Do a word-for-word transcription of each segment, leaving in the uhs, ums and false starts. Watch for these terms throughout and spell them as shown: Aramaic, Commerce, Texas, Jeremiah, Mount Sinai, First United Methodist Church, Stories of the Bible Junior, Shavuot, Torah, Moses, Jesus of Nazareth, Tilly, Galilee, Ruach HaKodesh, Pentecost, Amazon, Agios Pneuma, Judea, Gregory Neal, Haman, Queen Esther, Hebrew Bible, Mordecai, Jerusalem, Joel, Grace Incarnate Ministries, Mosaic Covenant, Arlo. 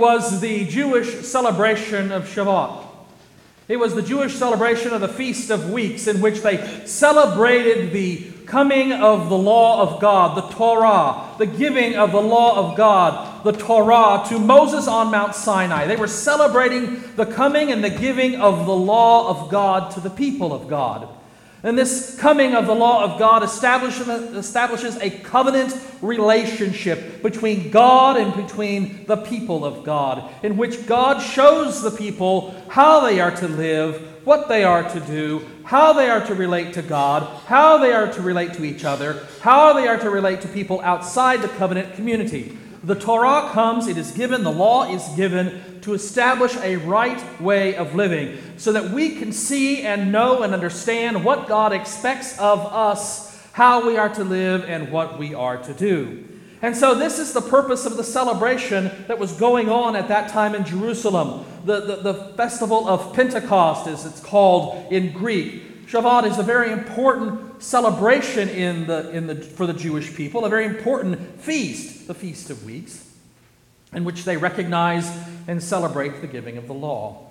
was the Jewish celebration of Shavuot. It was the Jewish celebration of the Feast of Weeks, in which they celebrated the coming of the law of God, the Torah, the giving of the law of God, the Torah, to Moses on Mount Sinai. They were celebrating the coming and the giving of the law of God to the people of God. And this coming of the law of God establishes, establishes a covenant relationship between God and between the people of God, in which God shows the people how they are to live, what they are to do, how they are to relate to God, how they are to relate to each other, how they are to relate to people outside the covenant community. The Torah comes, it is given, the law is given to establish a right way of living so that we can see and know and understand what God expects of us, how we are to live, and what we are to do. And so this is the purpose of the celebration that was going on at that time in Jerusalem. The, the, the festival of Pentecost, as it's called in Greek. Shavuot is a very important celebration in the, in the, for the Jewish people, a very important feast, the Feast of Weeks, in which they recognize and celebrate the giving of the law.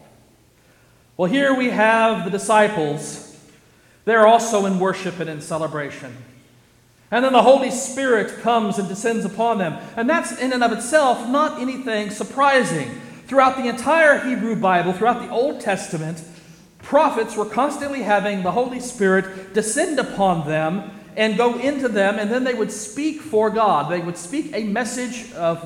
Well, here we have the disciples. They're also in worship and in celebration. And then the Holy Spirit comes and descends upon them. And that's in and of itself not anything surprising. Throughout the entire Hebrew Bible, throughout the Old Testament, prophets were constantly having the Holy Spirit descend upon them and go into them, and then they would speak for God. They would speak a message of,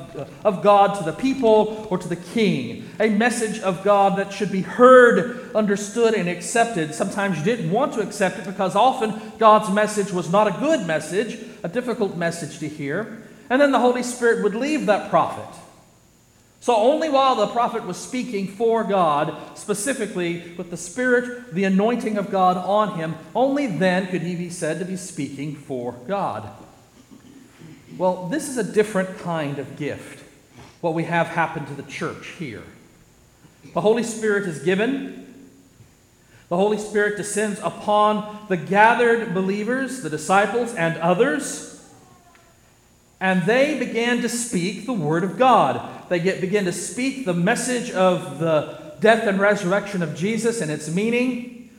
of God to the people or to the king, a message of God that should be heard, understood, and accepted. Sometimes you didn't want to accept it because often God's message was not a good message, a difficult message to hear. And then the Holy Spirit would leave that prophet. So only while the prophet was speaking for God, specifically with the Spirit, the anointing of God on him, only then could he be said to be speaking for God. Well, this is a different kind of gift, what we have happen to the church here. The Holy Spirit is given. The Holy Spirit descends upon the gathered believers, the disciples, and others. And they began to speak the Word of God. They get, begin to speak the message of the death and resurrection of Jesus and its meaning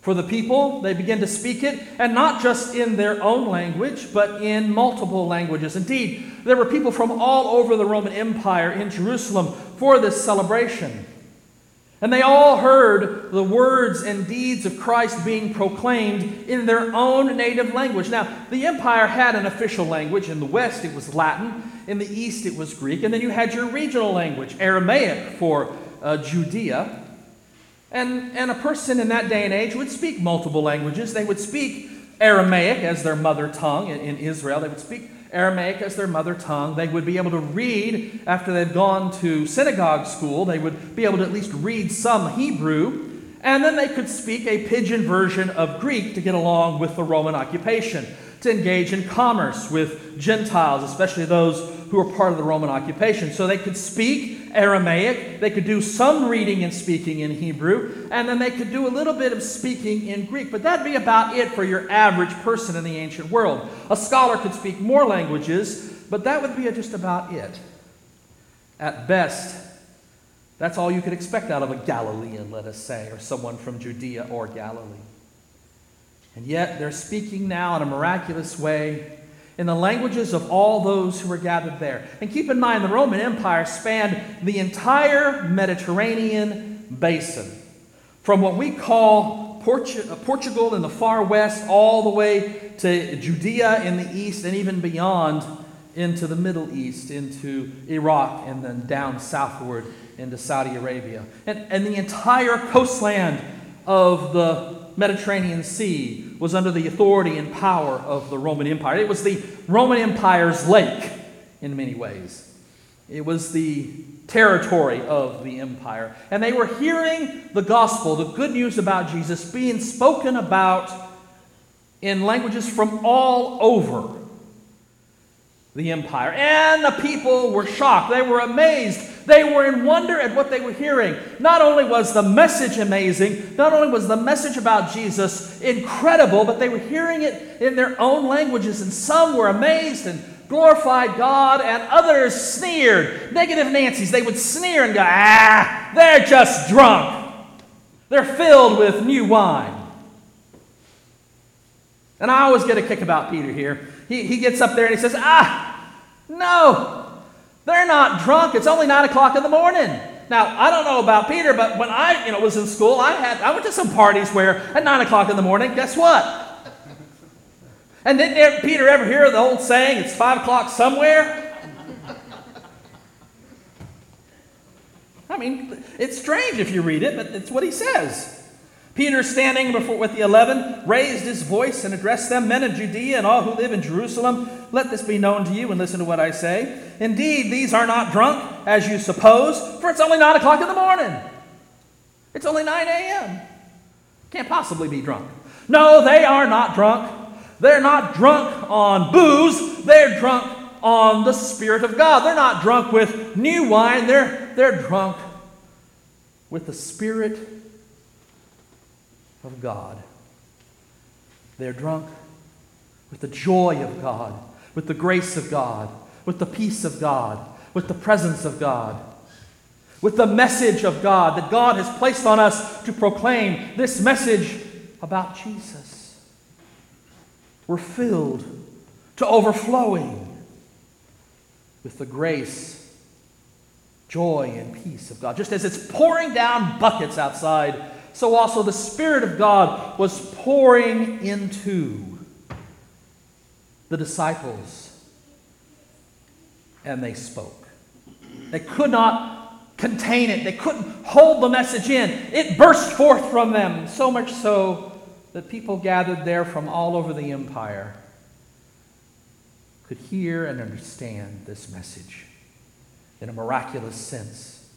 for the people. They begin to speak it, and not just in their own language, but in multiple languages. Indeed, there were people from all over the Roman Empire in Jerusalem for this celebration. And they all heard the words and deeds of Christ being proclaimed in their own native language. Now, the empire had an official language. In the West, it was Latin. In the East, it was Greek. And then you had your regional language, Aramaic for uh, Judea. And, and a person in that day and age would speak multiple languages. They would speak Aramaic as their mother tongue in, in Israel. They would speak Aramaic as their mother tongue. They would be able to read, after they've gone to synagogue school, they would be able to at least read some Hebrew, and then they could speak a pidgin version of Greek to get along with the Roman occupation, to engage in commerce with Gentiles, especially those who were part of the Roman occupation. So they could speak Aramaic, they could do some reading and speaking in Hebrew, and then they could do a little bit of speaking in Greek. But that'd be about it for your average person in the ancient world. A scholar could speak more languages, but that would be just about it. At best, that's all you could expect out of a Galilean, let us say, or someone from Judea or Galilee. And yet they're speaking now in a miraculous way in the languages of all those who were gathered there. And keep in mind, the Roman Empire spanned the entire Mediterranean basin, from what we call Portu- Portugal in the far west all the way to Judea in the east, and even beyond into the Middle East, into Iraq, and then down southward into Saudi Arabia. And, and the entire coastland of the Mediterranean Sea was under the authority and power of the Roman Empire. It was the Roman Empire's lake in many ways. It was the territory of the empire. And they were hearing the gospel, the good news about Jesus, being spoken about in languages from all over the empire. And the people were shocked. They were amazed. They were in wonder at what they were hearing. Not only was the message amazing, not only was the message about Jesus incredible, but they were hearing it in their own languages, and some were amazed and glorified God, and others sneered. Negative Nancy's, they would sneer and go, ah, they're just drunk. They're filled with new wine. And I always get a kick about Peter here. He, he gets up there and he says, ah, no, they're not drunk. It's only nine o'clock in the morning. Now, I don't know about Peter, but when I you know, was in school, I had I went to some parties where at nine o'clock in the morning, guess what? And didn't Peter ever hear the old saying, it's five o'clock somewhere? I mean, it's strange if you read it, but it's what he says. Peter, standing before with the eleven, raised his voice and addressed them, men of Judea and all who live in Jerusalem, let this be known to you and listen to what I say. Indeed, these are not drunk, as you suppose, for it's only nine o'clock in the morning. It's only nine a.m. Can't possibly be drunk. No, they are not drunk. They're not drunk on booze. They're drunk on the Spirit of God. They're not drunk with new wine. They're, they're drunk with the Spirit of God. They're drunk with the joy of God, with the grace of God, with the peace of God, with the presence of God, with the message of God that God has placed on us to proclaim this message about Jesus. We're filled to overflowing with the grace, joy, and peace of God. Just as it's pouring down buckets outside, so also the Spirit of God was pouring into the disciples, and they spoke. They could not contain it. They couldn't hold the message in. It burst forth from them, so much so that people gathered there from all over the empire could hear and understand this message. In a miraculous sense,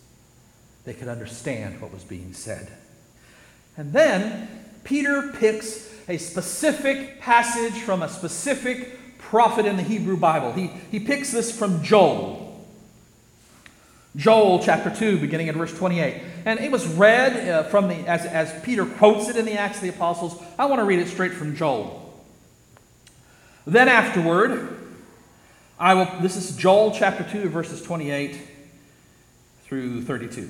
they could understand what was being said. And then Peter picks a specific passage from a specific prophet in the Hebrew Bible. He, he picks this from Joel. Joel chapter two, beginning at verse twenty-eight. And it was read uh, from the, as, as Peter quotes it in the Acts of the Apostles. I want to read it straight from Joel. Then afterward, I will, this is Joel chapter two, verses twenty-eight through thirty-two.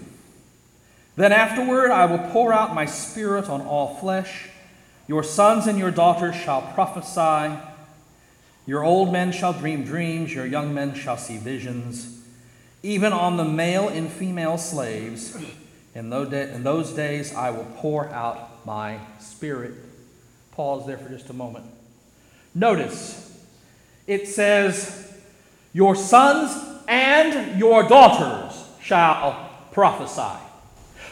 Then afterward, I will pour out my spirit on all flesh. Your sons and your daughters shall prophesy. Your old men shall dream dreams. Your young men shall see visions. Even on the male and female slaves, in those days I will pour out my spirit. Pause there for just a moment. Notice, it says, your sons and your daughters shall prophesy.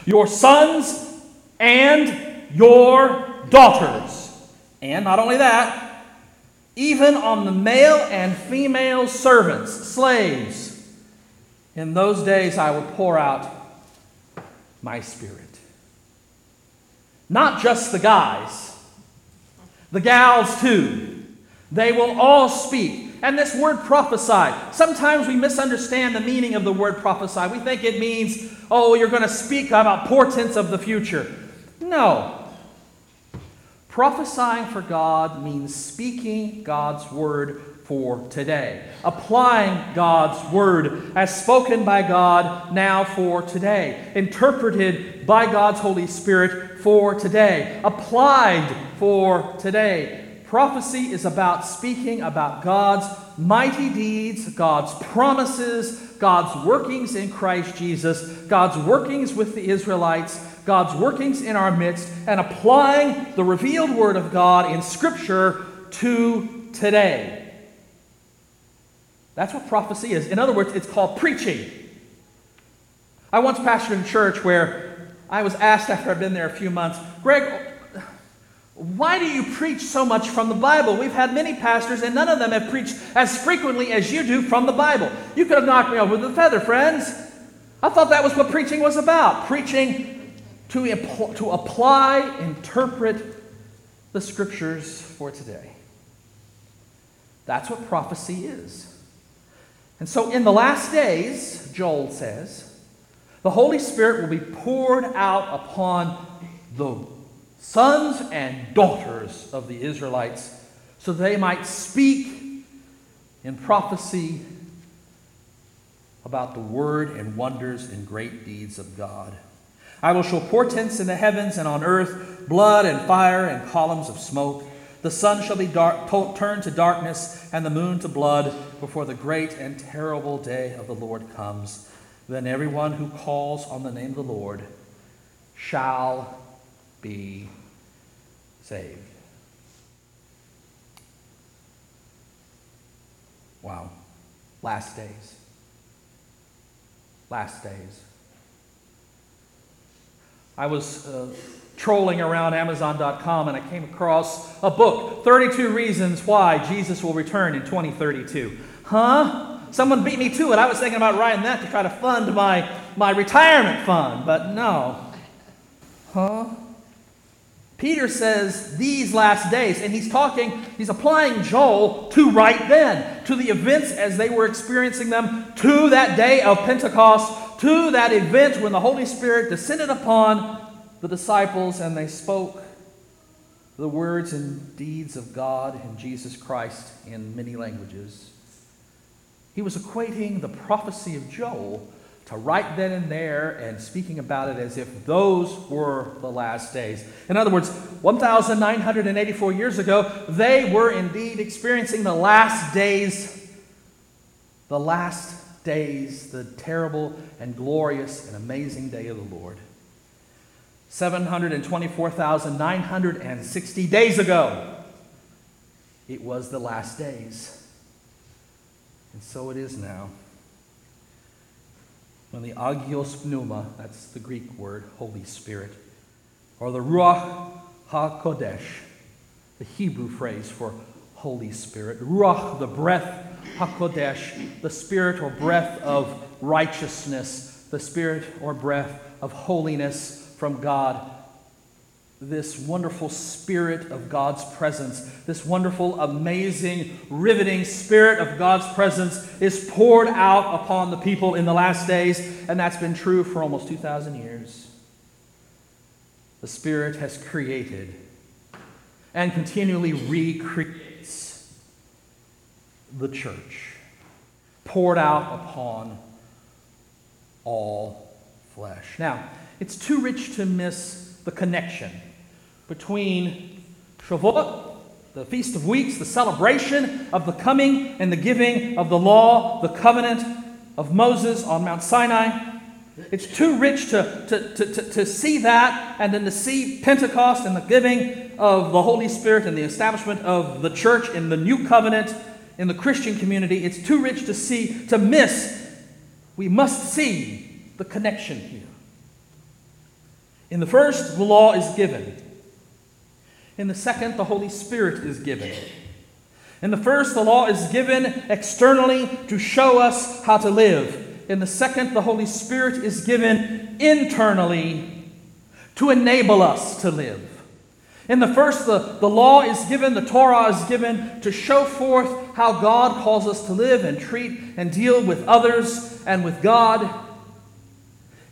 Your sons and your daughters. And not only that, even on the male and female servants, slaves, in those days I will pour out my spirit. Not just the guys, the gals too. They will all speak. And this word prophesy, sometimes we misunderstand the meaning of the word prophesy. We think it means, oh, you're going to speak about portents of the future. No. Prophesying for God means speaking God's word for today, applying God's word as spoken by God now for today, interpreted by God's Holy Spirit for today, applied for today. Prophecy is about speaking about God's mighty deeds, God's promises, God's workings in Christ Jesus, God's workings with the Israelites, God's workings in our midst, and applying the revealed word of God in Scripture to today. That's what prophecy is. In other words, it's called preaching. I once pastored a church where I was asked after I'd been there a few months, Greg, why do you preach so much from the Bible? We've had many pastors, and none of them have preached as frequently as you do from the Bible. You could have knocked me over with a feather, friends. I thought that was what preaching was about, preaching to, impl- to apply, interpret the Scriptures for today. That's what prophecy is. And so in the last days, Joel says, the Holy Spirit will be poured out upon the sons and daughters of the Israelites so they might speak in prophecy about the word and wonders and great deeds of God. I will show portents in the heavens and on earth, blood and fire and columns of smoke. The sun shall be dark, turned to darkness and the moon to blood before the great and terrible day of the Lord comes. Then everyone who calls on the name of the Lord shall be saved. Wow. Last days. Last days. I was uh, trolling around Amazon dot com and I came across a book, thirty-two Reasons Why Jesus Will Return in twenty thirty-two. Huh? Someone beat me to it. I was thinking about writing that to try to fund my, my retirement fund, but no. Huh? Peter says these last days, and he's talking, he's applying Joel to right then, to the events as they were experiencing them, to that day of Pentecost, to that event when the Holy Spirit descended upon the disciples and they spoke the words and deeds of God and Jesus Christ in many languages. He was equating the prophecy of Joel to right then and there and speaking about it as if those were the last days. In other words, one thousand nine hundred eighty-four years ago, they were indeed experiencing the last days, the last days, the terrible and glorious and amazing day of the Lord. seven hundred twenty-four thousand nine hundred sixty days ago, it was the last days. And so it is now. When the Agios Pneuma, that's the Greek word, Holy Spirit, or the Ruach HaKodesh, the Hebrew phrase for Holy Spirit, Ruach, the breath, HaKodesh, the spirit or breath of righteousness, the spirit or breath of holiness from God, this wonderful spirit of God's presence, this wonderful, amazing, riveting spirit of God's presence is poured out upon the people in the last days, and that's been true for almost two thousand years. The Spirit has created and continually recreates the church, poured out upon all flesh. Now, it's too rich to miss the connection between Shavuot, the Feast of Weeks, the celebration of the coming and the giving of the law, the covenant of Moses on Mount Sinai. It's too rich to, to, to, to, to see that and then to see Pentecost and the giving of the Holy Spirit and the establishment of the church in the new covenant in the Christian community. It's too rich to see, to miss. We must see the connection here. In the first, the law is given. In the second, the Holy Spirit is given. In the first, the law is given externally to show us how to live. In the second, the Holy Spirit is given internally to enable us to live. In the first, the, the law is given, the Torah is given to show forth how God calls us to live and treat and deal with others and with God.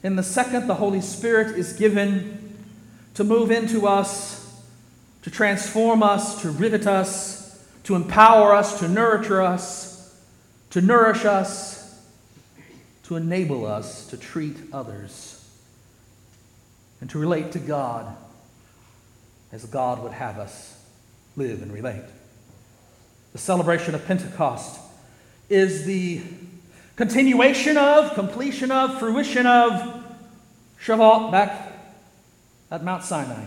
In the second, the Holy Spirit is given to move into us, to transform us, to rivet us, to empower us, to nurture us, to nourish us, to enable us to treat others and to relate to God as God would have us live and relate. The celebration of Pentecost is the continuation of, completion of, fruition of Shavuot back at Mount Sinai.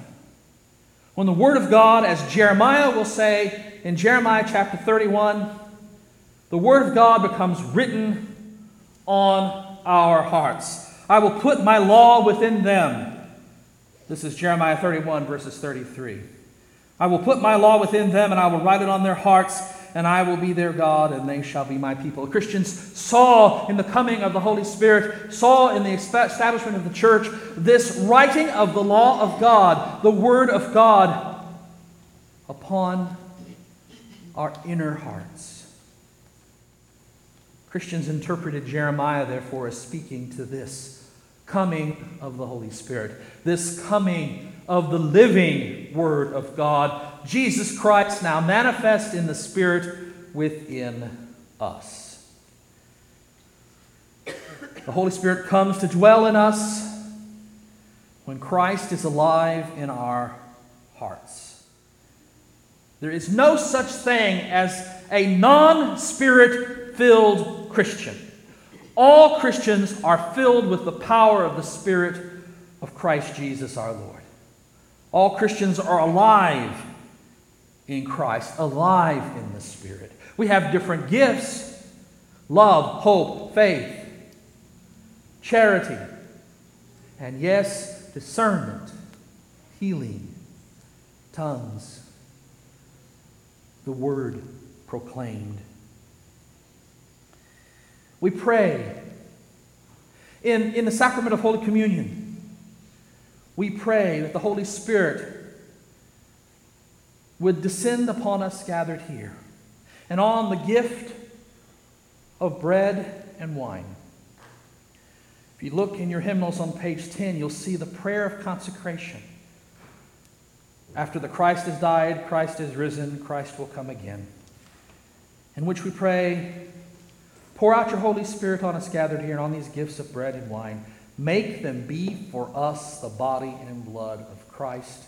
When the Word of God, as Jeremiah will say in Jeremiah chapter thirty-one, the Word of God becomes written on our hearts. I will put my law within them. This is Jeremiah thirty-one, verses thirty-three. I will put my law within them, and I will write it on their hearts, and I will be their God, and they shall be my people. Christians saw in the coming of the Holy Spirit, saw in the establishment of the church, this writing of the law of God, the Word of God, upon our inner hearts. Christians interpreted Jeremiah, therefore, as speaking to this coming of the Holy Spirit, this coming of the living Word of God, Jesus Christ now manifest in the Spirit within us. The Holy Spirit comes to dwell in us when Christ is alive in our hearts. There is no such thing as a non-Spirit-filled Christian. All Christians are filled with the power of the Spirit of Christ Jesus our Lord. All Christians are alive in Christ, alive in the Spirit. We have different gifts: love, hope, faith, charity, and yes, discernment, healing, tongues, the word proclaimed. We pray. In, in the sacrament of Holy Communion, we pray that the Holy Spirit would descend upon us gathered here and on the gift of bread and wine. If you look in your hymnals on page ten, you'll see the prayer of consecration. After the Christ has died, Christ is risen, Christ will come again, in which we pray, pour out your Holy Spirit on us gathered here and on these gifts of bread and wine. Make them be for us the body and blood of Christ,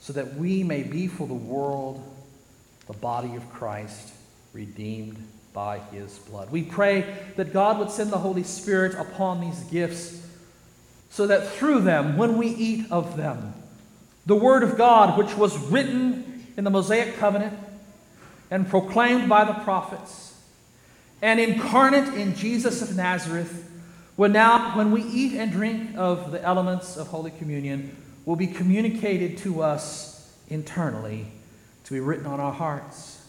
so that we may be for the world the body of Christ, redeemed by his blood. We pray that God would send the Holy Spirit upon these gifts, so that through them, when we eat of them, the Word of God, which was written in the Mosaic Covenant and proclaimed by the prophets and incarnate in Jesus of Nazareth, will now, when we eat and drink of the elements of Holy Communion, will be communicated to us internally, to be written on our hearts.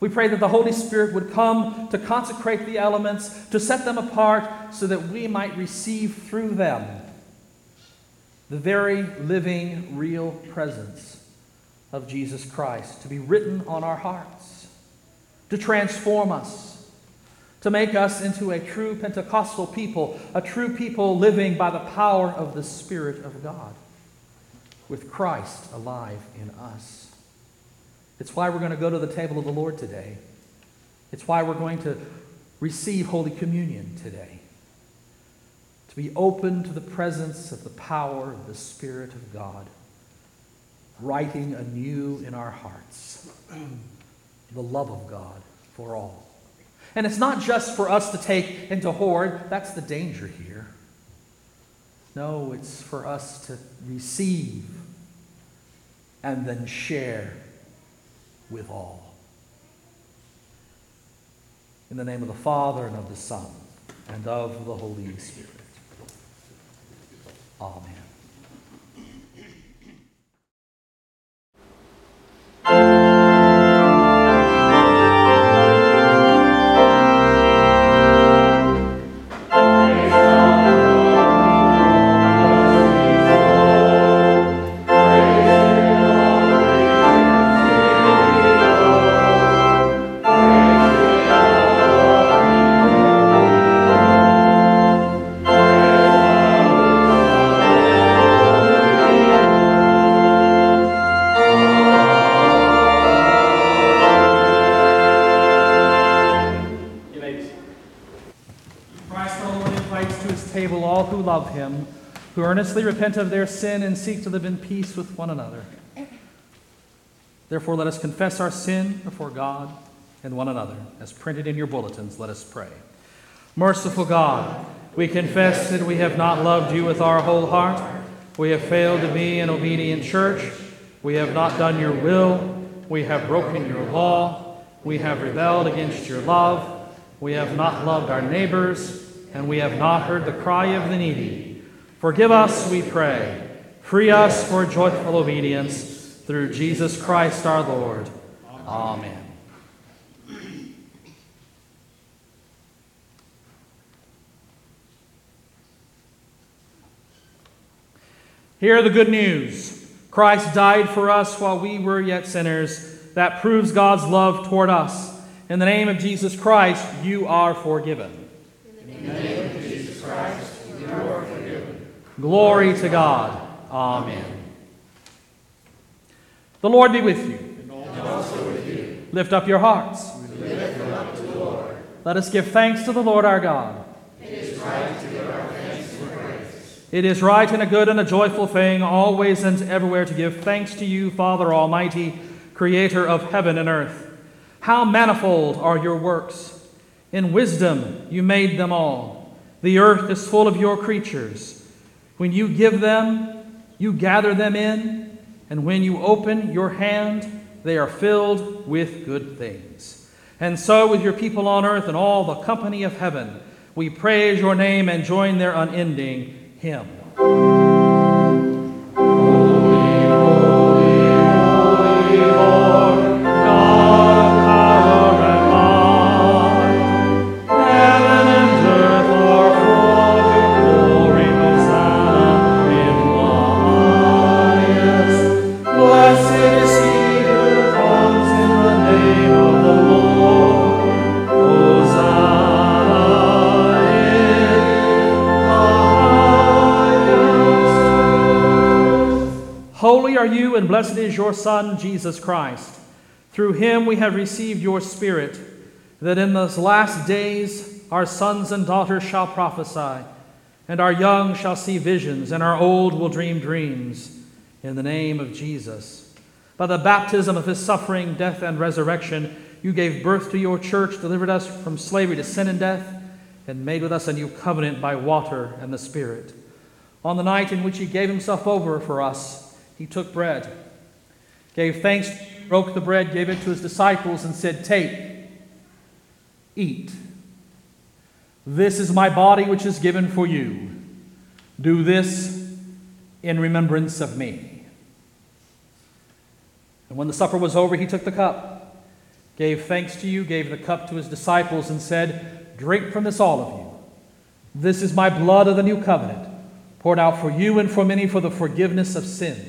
We pray that the Holy Spirit would come to consecrate the elements, to set them apart, so that we might receive through them the very living, real presence of Jesus Christ, to be written on our hearts, to transform us, to make us into a true Pentecostal people, a true people living by the power of the Spirit of God, with Christ alive in us. It's why we're going to go to the table of the Lord today. It's why we're going to receive Holy Communion today, to be open to the presence of the power of the Spirit of God, writing anew in our hearts the love of God for all. And it's not just for us to take and to hoard. That's the danger here. No, it's for us to receive and then share with all. In the name of the Father, and of the Son, and of the Holy Spirit. Amen. Who earnestly repent of their sin and seek to live in peace with one another. Therefore, let us confess our sin before God and one another. As printed in your bulletins, let us pray. Merciful God, we confess that we have not loved you with our whole heart. We have failed to be an obedient church. We have not done your will. We have broken your law. We have rebelled against your love. We have not loved our neighbors, and we have not heard the cry of the needy. Forgive us, we pray. Free us for joyful obedience, through Jesus Christ our Lord. Amen. Hear the good news. Christ died for us while we were yet sinners. That proves God's love toward us. In the name of Jesus Christ, you are forgiven. In the name of Jesus Christ, you are forgiven. Glory to God. Amen. The Lord be with you. And also with you. Lift up your hearts. We lift them up to the Lord. Let us give thanks to the Lord our God. It is right to give our thanks and praise. It is right and a good and a joyful thing, always and everywhere, to give thanks to you, Father Almighty, Creator of heaven and earth. How manifold are your works! In wisdom you made them all. The earth is full of your creatures. When you give them, you gather them in, and when you open your hand, they are filled with good things. And so with your people on earth and all the company of heaven, we praise your name and join their unending hymn. And blessed is your Son, Jesus Christ. Through him we have received your Spirit, that in those last days our sons and daughters shall prophesy, and our young shall see visions, and our old will dream dreams. In the name of Jesus, by the baptism of his suffering, death, and resurrection, you gave birth to your church, delivered us from slavery to sin and death, and made with us a new covenant by water and the Spirit. On the night in which he gave himself over for us, he took bread, gave thanks, broke the bread, gave it to his disciples, and said, "Take, eat. This is my body which is given for you. Do this in remembrance of me." And when the supper was over, he took the cup, gave thanks to you, gave the cup to his disciples, and said, "Drink from this, all of you. This is my blood of the new covenant, poured out for you and for many for the forgiveness of sins.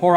Pour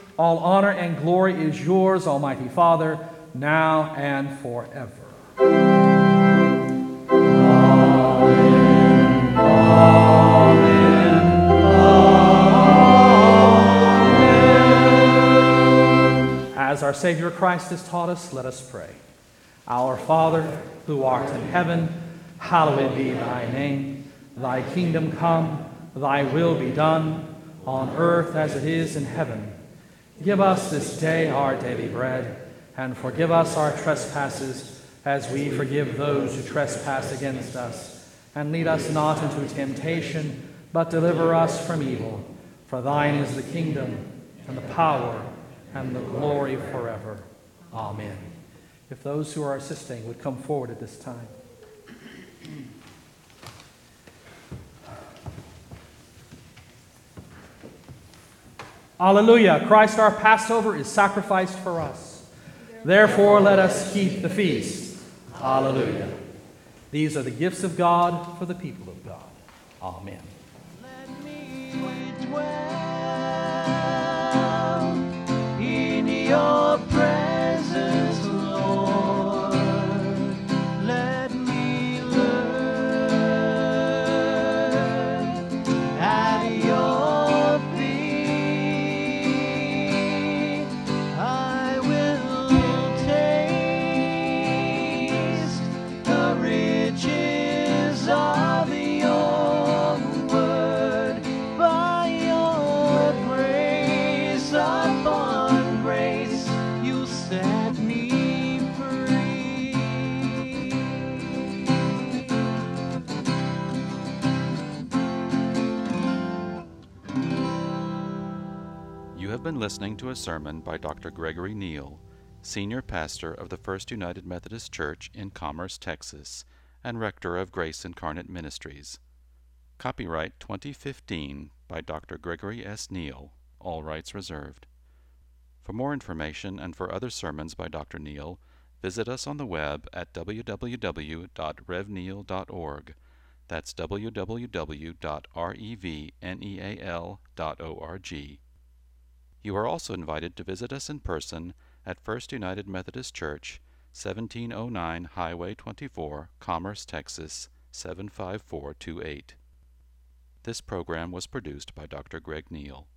all honor and glory is yours, Almighty Father, now and forever. Amen, amen, amen. As our Savior Christ has taught us, let us pray. Our Father, who art in heaven, hallowed be thy name. Thy kingdom come, thy will be done, on earth as it is in heaven. Give us this day our daily bread, and forgive us our trespasses, as we forgive those who trespass against us. And lead us not into temptation, but deliver us from evil. For thine is the kingdom, and the power, and the glory forever. Amen. If those who are assisting would come forward at this time. Hallelujah! Christ our Passover is sacrificed for us. Therefore let us keep the feast. Hallelujah! These are the gifts of God for the people of God. Amen. Let me dwell in your presence, Lord. Let me learn at your have been listening to a sermon by Doctor Gregory Neal, Senior Pastor of the First United Methodist Church in Commerce, Texas, and Rector of Grace Incarnate Ministries. Copyright twenty fifteen by Doctor Gregory S. Neal, all rights reserved. For more information and for other sermons by Doctor Neal, visit us on the web at w w w dot rev neal dot org. That's w w w dot rev neal dot org. You are also invited to visit us in person at First United Methodist Church, seventeen oh nine Highway twenty-four, Commerce, Texas, seven five four two eight. This program was produced by Doctor Greg Neal.